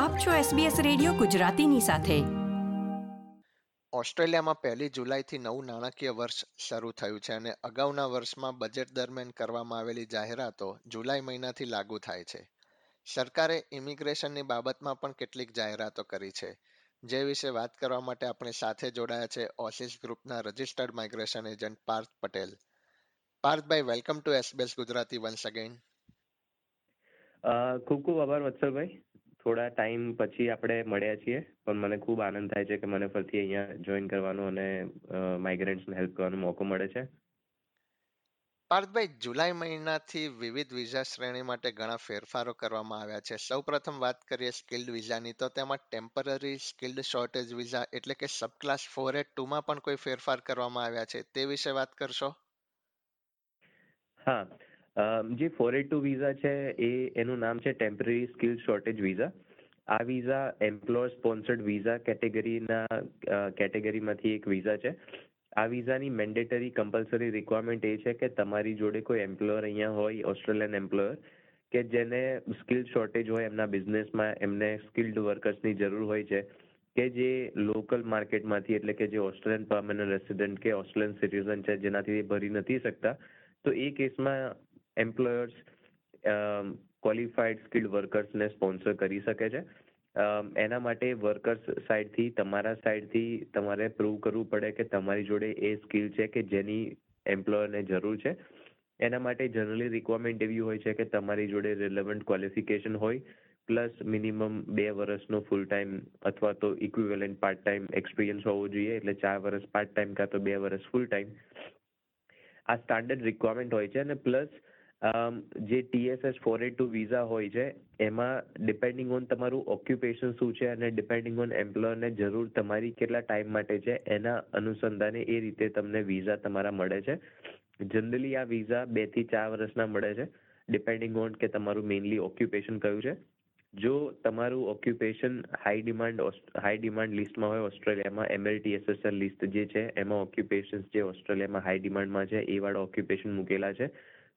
આપ છો SBS radio ગુજરાતીની સાથે. ઓસ્ટ્રેલિયામાં 1 જુલાઈથી નવું નાણાકીય વર્ષ શરૂ થયું છે અને અગાઉના વર્ષમાં બજેટ દરમિયાન કરવામાં આવેલી જાહેરાતો જુલાઈ મહિનાથી લાગુ થાય છે. સરકારે ઇમિગ્રેશનની બાબતમાં પણ કેટલીક જાહેરાતો કરી છે, જે વિશે વાત કરવા માટે આપણે સાથે જોડાયા છે ઓસિસ ગ્રુપના registered migration agent Parth Patel. પાર્થભાઈ, welcome to SBS Gujarati once again. ખૂબ ખૂબ આભાર વત્સલભાઈ. થોડા ટાઈમ પછી આપણે મળ્યા છીએ, પણ મને ખૂબ આનંદ થાય છે કે મને ફરીથી અહીંયા જોઈન કરવાનો અને માઇગ્રન્ટ્સને હેલ્પ કરવાનો મોકો મળે છે. પાર્થભાઈ, જુલાઈ મહિનાથી વિવિધ વિઝા શ્રેણી માટે ઘણા ફેરફારો કરવામાં આવ્યા છે. સૌપ્રથમ વાત કરીએ સ્કિલ્ડ વિઝાની, તો તેમાં ટેમ્પરરી સ્કિલ્ડ શોર્ટેજ વિઝા એટલે કે સબક્લાસ 482માં પણ કોઈ ફેરફાર કરવામાં આવ્યા છે, તે વિશે વાત કરશો? હા, જે 482 વિઝા છે એનું નામ છે ટેમ્પરરી સ્કિલ શોર્ટેજ વિઝા. આ વિઝા એમ્પ્લોયર સ્પોન્સર્ડ વિઝા કેટેગરીમાંથી એક વિઝા છે. આ વિઝાની મેન્ડેટરી કમ્પલસરી રિક્વાયરમેન્ટ એ છે કે તમારી જોડે કોઈ એમ્પ્લોયર અહીંયા હોય, ઓસ્ટ્રેલિયન એમ્પ્લોયર, કે જેને સ્કિલ શોર્ટેજ હોય, એમના બિઝનેસમાં એમને સ્કિલ્ડ વર્કર્સની જરૂર હોય છે, કે જે લોકલ માર્કેટમાંથી એટલે કે જે ઓસ્ટ્રેલિયન પર્મનન્ટ રેસિડેન્ટ કે ઓસ્ટ્રેલિયન સિટીઝન છે જેનાથી ભરી નથી શકતા, તો એ કેસમાં એમ્પ્લોયર્સ ક્વોલિફાઈડ સ્કિલ્ડ વર્કર્સને સ્પોન્સર કરી શકે છે. એના માટે વર્કર્સ સાઈડથી, તમારા સાઈડથી તમારે પ્રૂવ કરવું પડે કે તમારી જોડે એ સ્કિલ છે કે જેની એમ્પ્લોયરને જરૂર છે. એના માટે જનરલી રિક્વાયરમેન્ટ એવી હોય છે કે તમારી જોડે રિલેવન્ટ ક્વોલિફિકેશન હોય, પ્લસ મિનિમમ 2 વર્ષનો ફૂલ ટાઈમ અથવા તો ઇક્વિવેલન્ટ પાર્ટ ટાઈમ એક્સપિરિયન્સ હોવો જોઈએ, એટલે 4 વર્ષ પાર્ટ ટાઈમ કાં તો 2 વર્ષ ફૂલ ટાઈમ. આ સ્ટાન્ડર્ડ રિક્વાયરમેન્ટ હોય છે. અને પ્લસ જે TSS 482 વિઝા હોય છે એમાં ડિપેન્ડિંગ ઓન તમારું ઓક્યુપેશન શું છે અને ડિપેન્ડિંગ ઓન એમ્પ્લોયરને જરૂર તમારી કેટલા ટાઈમ માટે છે એના અનુસંધાને એ રીતે તમને વિઝા તમારા મળે છે. જનરલી આ વિઝા 2 થી 4 વર્ષના મળે છે, ડિપેન્ડિંગ ઓન કે તમારું મેઇનલી ઓક્યુપેશન કયું છે. જો તમારું ઓક્યુપેશન હાઈ ડિમાન્ડ લિસ્ટમાં હોય ઓસ્ટ્રેલિયામાં, MLTSSL લિસ્ટ જે છે એમાં ઓક્યુપેશન્સ જે ઓસ્ટ્રેલિયામાં હાઈ ડિમાન્ડમાં છે એ વાળા ઓક્યુપેશન મૂકેલા છે,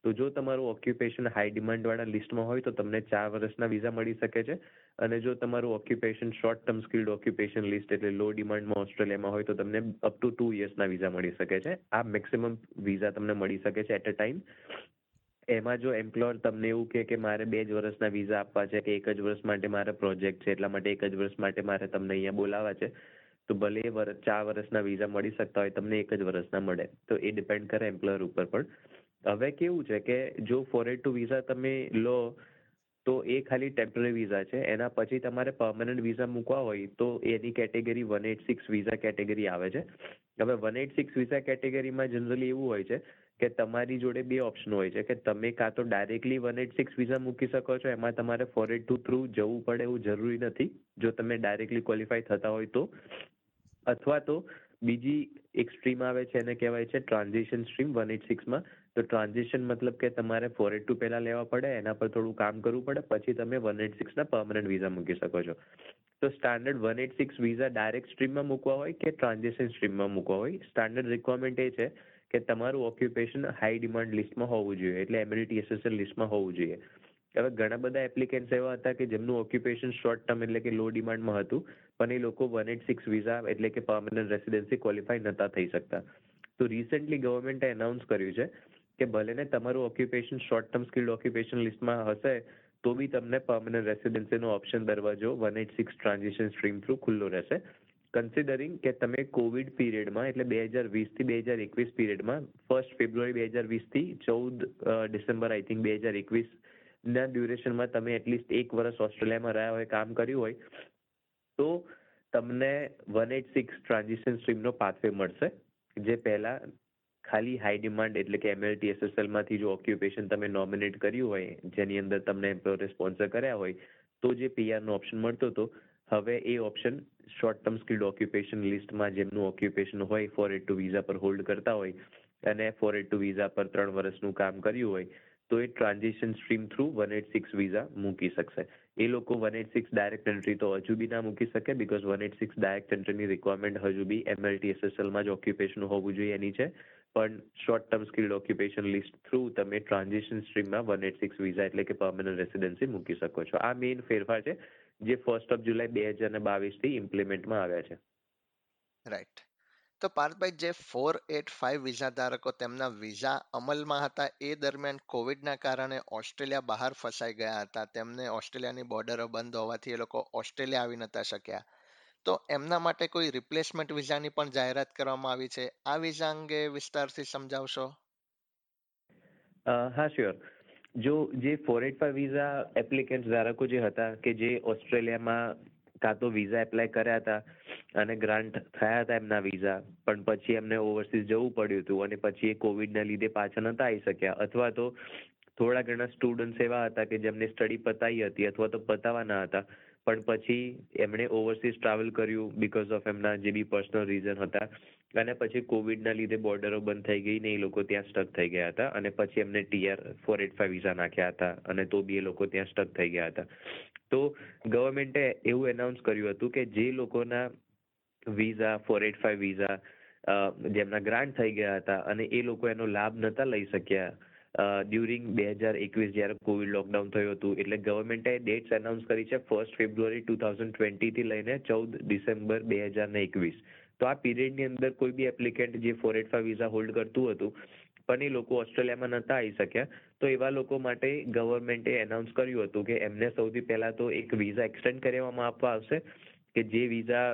તો જો તમારું ઓક્યુપેશન હાઈ ડિમાન્ડવાળા લિસ્ટમાં હોય તો તમને 4 વર્ષના વિઝા મળી શકે છે. અને જો તમારું occupation short term skilled occupation list એટલે લો ડિમાન્ડમાં ઓસ્ટ્રેલિયામાં હોય તો તમને અપ ટુ 2 યર્સના વિઝા મળી શકે છે. આ મેક્સિમમ વિઝા તમને મળી શકે છે એટ અ ટાઈમ. એમાં જો એમ્પ્લોયર તમને એવું કે મારે 2 જ વર્ષના વિઝા આપવા છે કે 1 જ વર્ષ માટે મારે પ્રોજેક્ટ છે એટલા માટે 1 જ વર્ષ માટે મારે તમને અહીંયા બોલાવવા છે, તો ભલે 4 વર્ષના વિઝા મળી શકતા હોય, તમને 1 જ વર્ષના મળે. તો એ ડિપેન્ડ કરે એમ્પ્લોયર ઉપર પણ. હવે કેવું છે કે જો 482 વિઝા તમે લો તો એ ખાલી ટેમ્પરરી વિઝા છે, એના પછી તમારે પર્મનન્ટ વિઝા મૂકવા હોય તો એની કેટેગરી 186 વિઝા કેટેગરી આવે છે. હવે 186 વિઝા કેટેગરીમાં જનરલી એવું હોય છે કે તમારી જોડે 2 ઓપ્શન હોય છે કે તમે કાં તો ડાયરેક્ટલી 186 વિઝા મૂકી શકો છો, એમાં તમારે 482 થ્રુ જવું પડે એવું જરૂરી નથી જો તમે ડાયરેક્ટલી ક્વોલિફાય થતા હોય તો. અથવા તો બીજી એક સ્ટ્રીમ આવે છે, એને કહેવાય છે ટ્રાન્ઝિશન સ્ટ્રીમ 186માં. તો ટ્રાન્ઝિશન મતલબ કે તમારે 482 પહેલાં લેવા પડે, એના પર થોડું કામ કરવું પડે, પછી તમે 186ના પર્મનન્ટ વિઝા મૂકી શકો છો. તો સ્ટાન્ડર્ડ 186 વિઝા ડાયરેક્ટ સ્ટ્રીમમાં મૂકવા હોય કે ટ્રાન્ઝિશન સ્ટ્રીમમાં મૂકવા હોય, સ્ટાન્ડર્ડ રિક્વાયરમેન્ટ એ છે કે તમારું ઓક્યુપેશન હાઈ ડિમાન્ડ લિસ્ટમાં હોવું જોઈએ એટલે MLTSSL લિસ્ટમાં હોવું જોઈએ. હવે ઘણા બધા એપ્લિકેન્ટ્સ એવા હતા કે જેમનું ઓક્યુપેશન શોર્ટ ટર્મ એટલે કે લો ડિમાન્ડમાં હતું, પણ એ લોકો 186 વિઝા એટલે કે પર્મનન્ટ રેસિડેન્સી ક્વોલિફાય નહોતા થઈ શકતા. તો રિસેન્ટલી ગવર્મેન્ટે એનાઉન્સ કર્યું છે કે ભલે ને તમારું occupation short term skilled occupation લિસ્ટમાં હશે તો બી તમને પર્મનન્ટ રેસિડેન્સીનો ઓપ્શન દરવાજો 186 ટ્રાન્ઝિશન સ્ટ્રીમ થ્રુ ખુલ્લો રહેશે, કન્સિડરિંગ કે તમે કોવિડ પીરિયડમાં એટલે 2020 થી 2021 પીરિયડમાં 1 ફેબ્રુઆરી 2020 થી 14 ડિસેમ્બર આઈ થિંક 2021 ના ડ્યુરેશનમાં તમે એટલીસ્ટ 1 વર્ષ ઓસ્ટ્રેલિયામાં રહ્યા હોય, કામ કર્યું હોય, તો તમને 186 ટ્રાન્ઝિશન સ્ટ્રીમનો પાથવે મળશે. જે પહેલાં ખાલી હાઈ ડિમાન્ડ એટલે કે MLTSSLમાંથી જો ઓક્યુપેશન તમે નોમિનેટ કર્યું હોય જેની અંદર તમને એમ્પ્લોયરે સ્પોન્સર કર્યા હોય તો જે PRનો ઓપ્શન મળતો હતો, હવે એ option short term skilled occupation લિસ્ટમાં જેમનું ઓક્યુપેશન હોય 482 વિઝા પર હોલ્ડ કરતા હોય અને 482 વિઝા પર 3 વર્ષનું કામ કર્યું હોય, તો એ ટ્રાન્ઝિશન સ્ટ્રીમ થ્રુ 186 વિઝા મૂકી શકશે. એ લોકો 186 ડાયરેક્ટ એન્ટ્રી તો હજુ બી ના મૂકી શકે, બીકોઝ 186 ડાયરેક્ટ એન્ટ્રીની રિક્વાયરમેન્ટ હજુ બી MLTSSLમાં જ ઓક્યુપેશન હોવું જોઈએ એની છે. પણ short term skilled occupation list through તમે ટ્રાન્ઝિશન સ્ટ્રીમમાં 186 વિઝા એટલે કે પરમનન્ટ રેસિડેન્સી મૂકી શકો છો. આ મેઇન ફેરફાર છે જે 1 જુલાઈ 2022થી ઇમ્પ્લિમેન્ટમાં આવ્યા છે. રાઈટ. તો પાર્થભાઈ, જે 485 વિઝા ધારકો તેમના વિઝા અમલમાં હતા એ દરમિયાન કોવિડના કારણે ઓસ્ટ્રેલિયા બહાર ફસાઈ ગયા હતા, તેમને ઓસ્ટ્રેલિયાની બોર્ડરો બંધ હોવાથી એ લોકો ઓસ્ટ્રેલિયા આવી નહોતા શક્યા, તો એમના માટે કોઈ રિપ્લેસમેન્ટ વિઝાની પણ જાહેરાત કરવામાં આવી છે. આ વિઝા અંગે વિસ્તારથી સમજાવશો? હા, શ્યોર. જો જે 485 વિઝા એપ્લિકેન્ટ ધારકો જે હતા કે જે ઓસ્ટ્રેલિયામાં કાં તો વિઝા એપ્લાય કર્યા હતા અને ગ્રાન્ટ થયા હતા એમના વિઝા, પણ પછી એમને ઓવરસીઝ જવું પડ્યું હતું અને પછી એ કોવિડના લીધે પાછા નહોતા આવી શક્યા, અથવા તો થોડા ઘણા સ્ટુડન્ટ્સ એવા હતા કે જેમને સ્ટડી પતાવી હતી અથવા તો પતાવવાના હતા પણ પછી એમણે ઓવરસીઝ ટ્રાવેલ કર્યું બીકોઝ ઓફ એમના જે બી પર્સનલ રીઝન હતા, અને પછી કોવિડના લીધે બોર્ડરો બંધ થઈ ગઈ ને એ લોકો ત્યાં સ્ટક થઈ ગયા હતા અને પછી એમને TR 485 વિઝા નાખ્યા હતા અને તો બી એ લોકો ત્યાં સ્ટક થઈ ગયા હતા. તો ગવર્મેન્ટે એવું એનાઉન્સ કર્યું હતું કે જે લોકોના વિઝા 485 વિઝા જેમના ગ્રાન્ટ થઈ ગયા હતા અને એ લોકો એનો લાભ નહોતા લઈ શક્યા ડ્યુરિંગ 2021 જ્યારે કોવિડ લોકડાઉન થયું હતું, એટલે ગવર્મેન્ટે ડેટ્સ એનાઉન્સ કરી છે 1 ફેબ્રુઆરી 2020 થી લઈને 14 ડિસેમ્બર 2021. તો આ પીરિયડની અંદર કોઈ બી એપ્લિકેન્ટ જે 485 વિઝા હોલ્ડ કરતું હતું પણ એ લોકો ઓસ્ટ્રેલિયામાં નહોતા આવી શક્યા, તો એવા લોકો માટે ગવર્મેન્ટે એનાઉન્સ કર્યું હતું કે એમને સૌથી પહેલાં તો એક વિઝા એક્સટેન્ડ કરવામાં આપવા આવશે કે જે વિઝા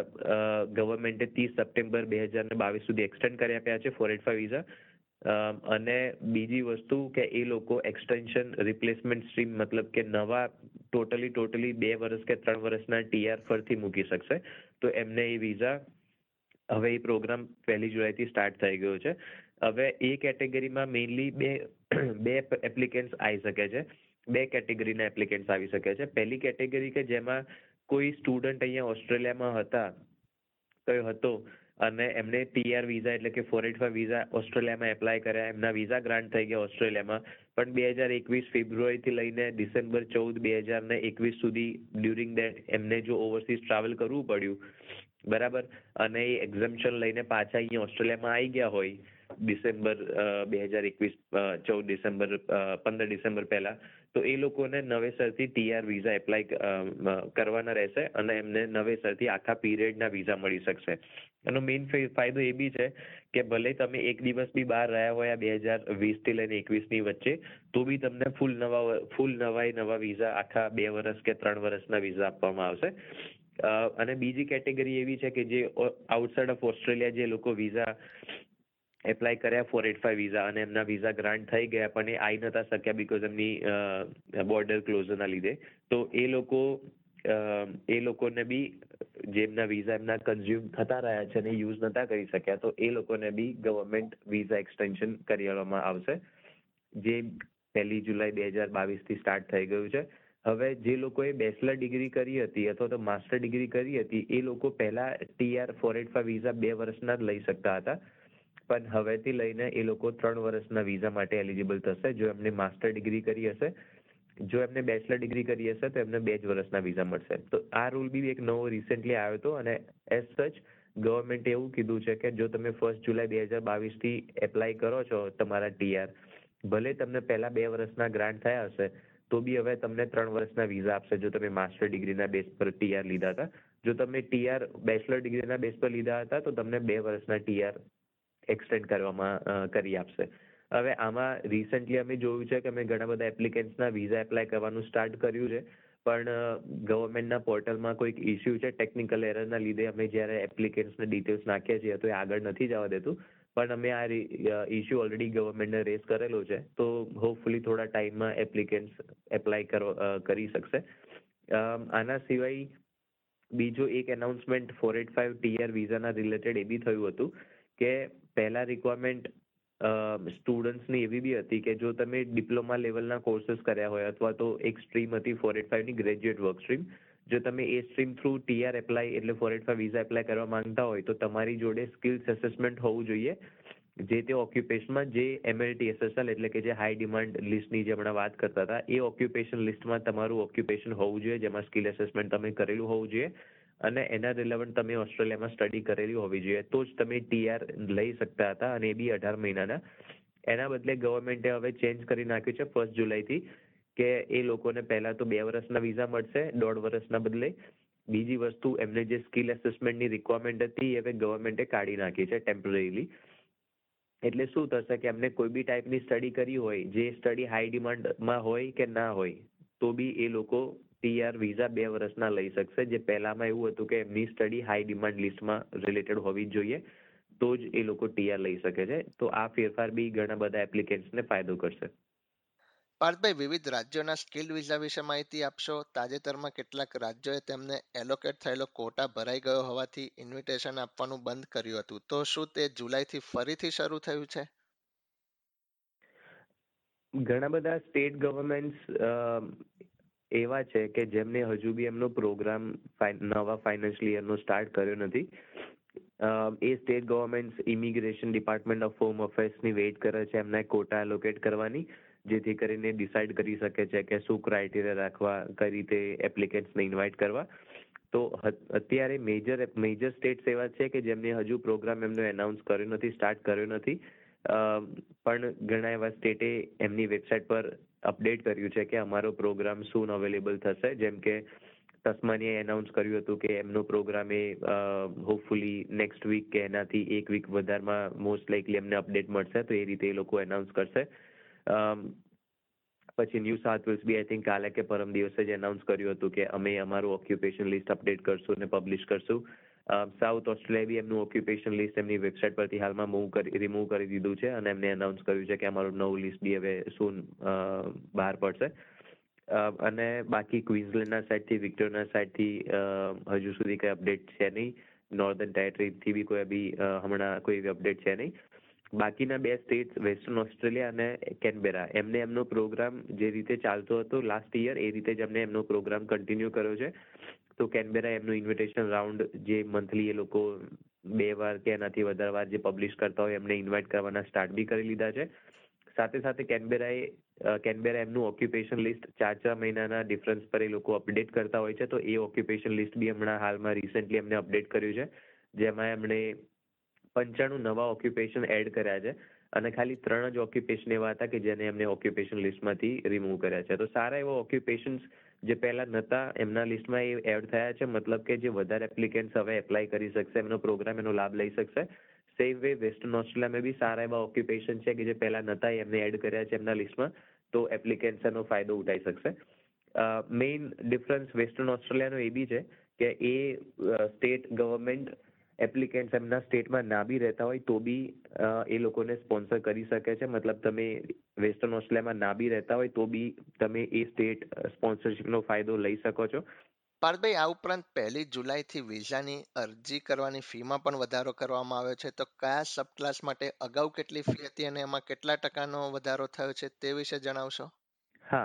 ગવર્મેન્ટે 30 સપ્ટેમ્બર 2022 સુધી એક્સટેન્ડ કરી આપ્યા છે 485 વિઝા. અને બીજી વસ્તુ કે એ લોકો એક્સટેન્શન રિપ્લેસમેન્ટ સ્ટ્રીમ મતલબ કે નવા ટોટલી 2 વર્ષ કે 3 વર્ષના TR ફરથી મૂકી શકશે. તો એમને એ વિઝા, હવે એ પ્રોગ્રામ 1 જુલાઈથી સ્ટાર્ટ થઈ ગયો છે. હવે એ કેટેગરીમાં મેઇનલી બે એપ્લિકેન્ટ્સ આવી શકે છે, બે કેટેગરીના એપ્લિકેન્ટ્સ આવી શકે છે. પહેલી કેટેગરી કે જેમાં કોઈ સ્ટુડન્ટ અહીંયા ઓસ્ટ્રેલિયામાં હતો અને એમને TR વિઝા એટલે કે 485 વિઝા ઓસ્ટ્રેલિયામાં એપ્લાય કર્યા, એમના વિઝા ગ્રાન્ટ થઈ ગયા ઓસ્ટ્રેલિયામાં, પણ 2021 ફેબ્રુઆરીથી લઈને ડિસેમ્બર 14, 2021 સુધી ડ્યુરિંગ દેટ એમને જો ઓવરસીઝ ટ્રાવેલ કરવું પડ્યું, બરાબર, અને એ એક્ઝમ્પશન લઈને પાછા અહીંયા ઓસ્ટ્રેલિયામાં આવી ગયા હોય ડિસેમ્બર 2021, 14 ડિસેમ્બર 15 ડિસેમ્બર પહેલાં, તો એ લોકોને નવેસરથી TR વિઝા એપ્લાય કરવાના રહેશે અને એમને નવેસરથી આખા પીરિયડના વિઝા મળી શકશે. એનો મેઇન ફાયદો એ બી છે કે ભલે તમે એક દિવસ બી બહાર રહ્યા હોય 2020 થી લઈને 2021ની વચ્ચે, તો બી તમને ફૂલ નવા વિઝા, આખા 2 વર્ષ કે 3 વર્ષના વિઝા આપવામાં આવશે. અને બીજી કેટેગરી એવી છે કે જે આઉટસાઇડ ઓફ ઓસ્ટ્રેલિયા જે લોકો વિઝા એપ્લાય કર્યા 485 વિઝા અને એમના વિઝા ગ્રાન્ટ થઈ ગયા પણ એ આવી નહોતા શક્યા બીકોઝ એમની બોર્ડર ક્લોઝના લીધે, તો એ લોકોને બી જેમના વિઝા એમના કન્ઝ્યુમ થતા રહ્યા છે અને યુઝ નહોતા કરી શક્યા, તો એ લોકોને બી ગવર્મેન્ટ વિઝા એક્સટેન્શન કરી દેવામાં આવશે, જે 1 જુલાઈ 2022થી સ્ટાર્ટ થઈ ગયું છે. હવે જે લોકોએ બેચલર ડિગ્રી કરી હતી અથવા તો માસ્ટર ડિગ્રી કરી હતી એ લોકો પહેલા TR 485 વિઝા 2 વર્ષના જ લઈ શકતા હતા, પણ હવેથી લઈને એ લોકો 3 વર્ષના વિઝા માટે એલિજિબલ થશે જો એમને માસ્ટર ડિગ્રી કરી હશે. જો એમને બેચલર ડિગ્રી કરી હશે તો એમને 2 વર્ષના વિઝા મળશે. તો આ રૂલ બી એક નવો રિસેન્ટલી આવ્યો હતો અને એઝ સચ ગવર્મેન્ટે એવું કીધું છે કે જો તમે 1 જુલાઈ 2022થી એપ્લાય કરો છો તમારા TR, ભલે તમને પહેલા 2 વર્ષના ગ્રાન્ટ થયા હશે તો બી હવે તમને 3 વર્ષના વિઝા આપશે જો તમે માસ્ટર ડિગ્રીના બેઝ પર TR લીધા હતા. જો તમે TR બેચલર ડિગ્રીના બેઝ પર લીધા હતા તો તમને 2 વર્ષના TR એક્સટેન્ડ કરવામાં કરી આપશે. હવે આમાં રિસન્ટલી અમે જોયું છે કે અમે ઘણા બધા એપ્લિકેન્ટ્સના વિઝા એપ્લાય કરવાનું સ્ટાર્ટ કર્યું છે, પણ ગવર્મેન્ટના પોર્ટલમાં કોઈક ઇસ્યુ છે ટેકનિકલ એરરના લીધે, અમે જ્યારે એપ્લિકેન્ટ્સને ડિટેલ્સ નાખીએ છીએ તો એ આગળ નથી જવા દેતું, પણ અમે આ ઇસ્યુ ઓલરેડી ગવર્મેન્ટને રેઝ કરેલો છે, તો હોપફુલી થોડા ટાઈમમાં એપ્લિકેન્ટ્સ એપ્લાય કરી શકશે. આના સિવાય બીજો એક એનાઉન્સમેન્ટ 485 TR વિઝાના રિલેટેડ એ બી થયું હતું કે પહેલા રિક્વાયરમેન્ટ સ્ટુડન્ટ્સની એવી બી હતી કે જો તમે ડિપ્લોમા લેવલના કોર્સીસ કર્યા હોય અથવા તો એક સ્ટ્રીમ હતી 485ની ગ્રેજ્યુએટ વર્ક સ્ટ્રીમ, જો તમે એ સ્ટ્રીમ થ્રુ TR એપ્લાય એટલે 485 વિઝા એપ્લાય કરવા માંગતા હોય તો તમારી જોડે સ્કિલ્સ એસેસમેન્ટ હોવું જોઈએ જે તે ઓક્યુપેશનમાં, જે MLTSSL એટલે કે જે હાઈ ડિમાન્ડ લિસ્ટની જે હમણાં વાત કરતા હતા એ ઓક્યુપેશન લિસ્ટમાં તમારું ઓક્યુપેશન હોવું જોઈએ જેમાં સ્કિલ એસેસમેન્ટ તમે કરેલું હોવું જોઈએ. અને એના રિલેવન્ટ તમે ઓસ્ટ્રેલિયામાં સ્ટડી કરેલી હોવી જોઈએ તો જ તમે ટીઆર લઈ શકતા હતા, અને એ બી 18 મહિનાના. એના બદલે ગવર્મેન્ટે હવે ચેન્જ કરી નાખ્યું છે 1 જુલાઈથી કે એ લોકોને પહેલાં તો 2 વર્ષના વિઝા મળશે 1.5 વર્ષના બદલે. બીજી વસ્તુ, એમને જે સ્કિલ એસેસમેન્ટની રિક્વાયરમેન્ટ હતી એ હવે ગવર્મેન્ટે કાઢી નાખી છે ટેમ્પરરીલી. એટલે શું થશે કે એમને કોઈ બી ટાઈપની સ્ટડી કરી હોય, જે સ્ટડી હાઈ ડિમાન્ડમાં હોય કે ના હોય, તો બી એ લોકો ટીઆર વિઝા 2 વર્ષના લઈ શકશે. જે પહેલામાં એવું હતું કે એમની સ્ટડી હાઈ ડિમાન્ડ લિસ્ટમાં રિલેટેડ હોવી જોઈએ તો જ એ લોકો ટીઆર લઈ શકે છે. તો આ ફેરફાર બી ઘણા બધા એપ્લિકેન્ટ્સને ફાયદો કરશે. પાર્થભાઈ, વિવિધ રાજ્યોના સ્કિલ્ડ વિઝા વિશે માહિતી આપશો. તાજેતરમાં કેટલાક રાજ્યોએ તેમને એલોકેટ થયેલો કોટા ભરાઈ ગયો હોવાથી ઇન્વિટેશન આપવાનું બંધ કર્યું હતું, તો શું તે જુલાઈથી ફરીથી શરૂ થયું છે? ઘણા બધા સ્ટેટ ગવર્મેન્ટ્સ એવા છે કે જેમને હજુ બી એમનો પ્રોગ્રામ નવા ફાઇનાન્શિયલ યરનો સ્ટાર્ટ કર્યો નથી. એ state governments immigration department of home અફેર્સની વેઇટ કરે છે એમના કોટા એલોકેટ કરવાની, જેથી કરીને ડિસાઇડ કરી શકે છે કે શું ક્રાઇટેરિયા રાખવા, કઈ રીતે એપ્લિકેન્ટ્સને ઇન્વાઇટ કરવા. તો અત્યારે મેજર સ્ટેટ્સ એવા છે કે જેમને હજુ પ્રોગ્રામ એમનો એનાઉન્સ કર્યો નથી, સ્ટાર્ટ કર્યો નથી, પણ ઘણા એવા સ્ટેટે એમની વેબસાઇટ પર અપડેટ કર્યું છે કે અમારો પ્રોગ્રામ સૂન અવેલેબલ થશે. જેમ કે તસ્માનિયાએ એનાઉન્સ કર્યું હતું કે એમનો પ્રોગ્રામ એ હોપફુલી નેક્સ્ટ વીક કે એનાથી એક વીક વધારમાં મોસ્ટ લાઇકલી એમને અપડેટ મળશે, તો એ રીતે એ લોકો એનાઉન્સ કરશે. પછી ન્યૂ સાઉથ વેલ્સ બી આઈ થિંક કાલે કે પરમ દિવસે જ એનાઉન્સ કર્યું હતું કે અમે અમારું ઓક્યુપેશન લિસ્ટ અપડેટ કરશું અને પબ્લિશ કરશું. સાઉથ ઓસ્ટ્રેલિયા બી એમનું ઓક્યુપેશન લિસ્ટ એમની વેબસાઇટ પરથી હાલમાં રિમૂવ કરી દીધું છે અને એમને એનાઉન્સ કર્યું છે કે અમારું નવું લિસ્ટ બી હવે સૂન બહાર પડશે. અને બાકી ક્વિન્સલેન્ડના સાઇડથી, વિક્ટોરિયાના સાઇડથી હજુ સુધી કોઈ અપડેટ છે નહીં. નોર્ધન ટેરેટરીથી બી હમણાં કોઈ એવી અપડેટ છે નહીં. બાકીના 2 સ્ટેટ્સ વેસ્ટર્ન ઓસ્ટ્રેલિયા અને કેનબેરા, એમને એમનો પ્રોગ્રામ જે રીતે ચાલતો હતો લાસ્ટ યર એ રીતે જ એમને એમનો પ્રોગ્રામ કન્ટિન્યુ કર્યો છે. તો કેનબેરા એમનું ઇન્વિટેશન રાઉન્ડ જે મંથલી એ લોકો 2 વાર કે એનાથી વધારે વાર જે પબ્લિશ કરતા હોય એમને ઇન્વાઇટ કરવાના સ્ટાર્ટ બી કરી લીધા છે. સાથે સાથે કેનબેરા એમનું ઓક્યુપેશન લિસ્ટ 4-4 મહિનાના ડિફરન્સ પર એ લોકો અપડેટ કરતા હોય છે, તો એ ઓક્યુપેશન લિસ્ટ બી હમણાં હાલમાં રિસેન્ટલી એમને અપડેટ કર્યું છે, જેમાં એમણે 95 નવા ઓક્યુપેશન એડ કર્યા છે અને ખાલી 3 જ ઓક્યુપેશન એવા હતા કે જેને એમને ઓક્યુપેશન લિસ્ટમાંથી રિમૂવ કર્યા છે. તો સારા એવા ઓક્યુપેશન્સ જે પહેલા નહોતા એમના લિસ્ટમાં એ એડ થયા છે, મતલબ કે જે વધારે એપ્લિકેન્ટ્સ હવે એપ્લાય કરી શકશે, એમનો પ્રોગ્રામ એનો લાભ લઈ શકશે. સેમ વે વેસ્ટર્ન ઓસ્ટ્રેલિયામાં બી સારા એવા ઓક્યુપેશન છે કે જે પહેલા નહોતા એમને એડ કર્યા છે એમના લિસ્ટમાં, તો એપ્લિકેન્ટ્સ એનો ફાયદો ઉઠાઈ શકશે. મેઇન ડિફરન્સ વેસ્ટર્ન ઓસ્ટ્રેલિયાનો એ બી છે કે એ સ્ટેટ ગવર્મેન્ટ એપ્લિકેન્ટ્સ એમના સ્ટેટમાં ના બી રહેતા હોય તો બી એ લોકોને સ્પોન્સર કરી શકે છે. મતલબ તમે વેસ્ટર્ન ઓસ્ટ્રેલિયામાં ના બી રહેતા હોય તો બી તમે એ સ્ટેટ સ્પોન્સરશીપનો ફાયદો લઈ શકો છો. પાર્થભાઈ, આ ઉપરાંત 1 જુલાઈથી વિઝાની અરજી કરવાની ફીમાં પણ વધારો કરવામાં આવ્યો છે, તો કયા સબક્લાસ માટે અગાઉ કેટલી ફી હતી અને એમાં કેટલા ટકાનો વધારો થયો છે તે વિશે જણાવશો? હા,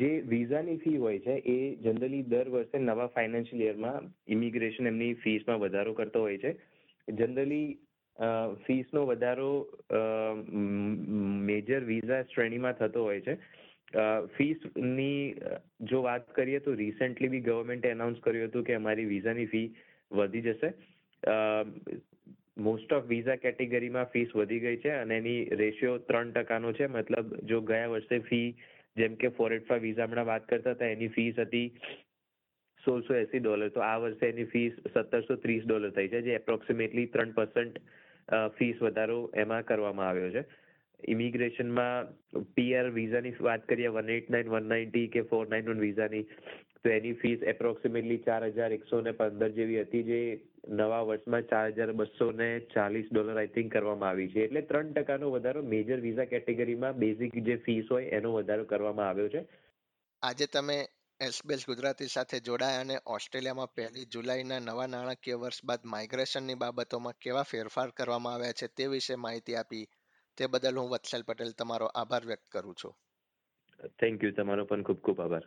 જે વિઝાની ફી હોય છે એ જનરલી દર વર્ષે નવા ફાઇનાન્શિયલ યરમાં ઇમિગ્રેશન એમની ફીસમાં વધારો કરતો હોય છે. જનરલી ફીસનો વધારો મેજર વિઝા શ્રેણીમાં થતો હોય છે. ફીસની જો વાત કરીએ તો રિસેન્ટલી બી ગવર્મેન્ટે એનાઉન્સ કર્યું હતું કે અમારી વિઝાની ફી વધી જશે. મોસ્ટ ઓફ વિઝા કેટેગરીમાં ફીસ વધી ગઈ છે અને એની રેશિયો 3%નો છે. મતલબ જો ગયા વર્ષે ફી, જેમ કે 485 વિઝા હમણાં વાત કરતા હતા, એની ફીસ હતી $1680, તો આ વર્ષે એની ફીસ $1730 થઈ છે, જે એપ્રોક્સિમેટલી 3% ફીસ વધારો એમાં કરવામાં આવ્યો છે. ઇમિગ્રેશનમાં પીઆર વિઝાની વાત કરીએ 189, 190 કે 491 વિઝાની, તો એની ફીસ એપ્રોક્સિમેટલી 4115 જેવી હતી, જે નવા વર્ષમાં $4240 આઈ થિંક કરવામાં આવી છે. એટલે 3%નો વધારો મેજર વિઝા કેટેગરીમાં બેઝિક જે ફીસ હોય એનો વધારો કરવામાં આવ્યો છે. આજે તમે SBS ગુજરાતી સાથે જોડાયા અને ઓસ્ટ્રેલિયામાં 1 જુલાઈના નવા નાણાકીય વર્ષ બાદ માઇગ્રેશનની બાબતોમાં કેવા ફેરફાર કરવામાં આવ્યા છે તે વિશે માહિતી આપી, તે બદલ હું વત્સલ પટેલ તમારો આભાર વ્યક્ત કરું છું. થેન્ક યુ, તમારો પણ ખૂબ ખૂબ આભાર.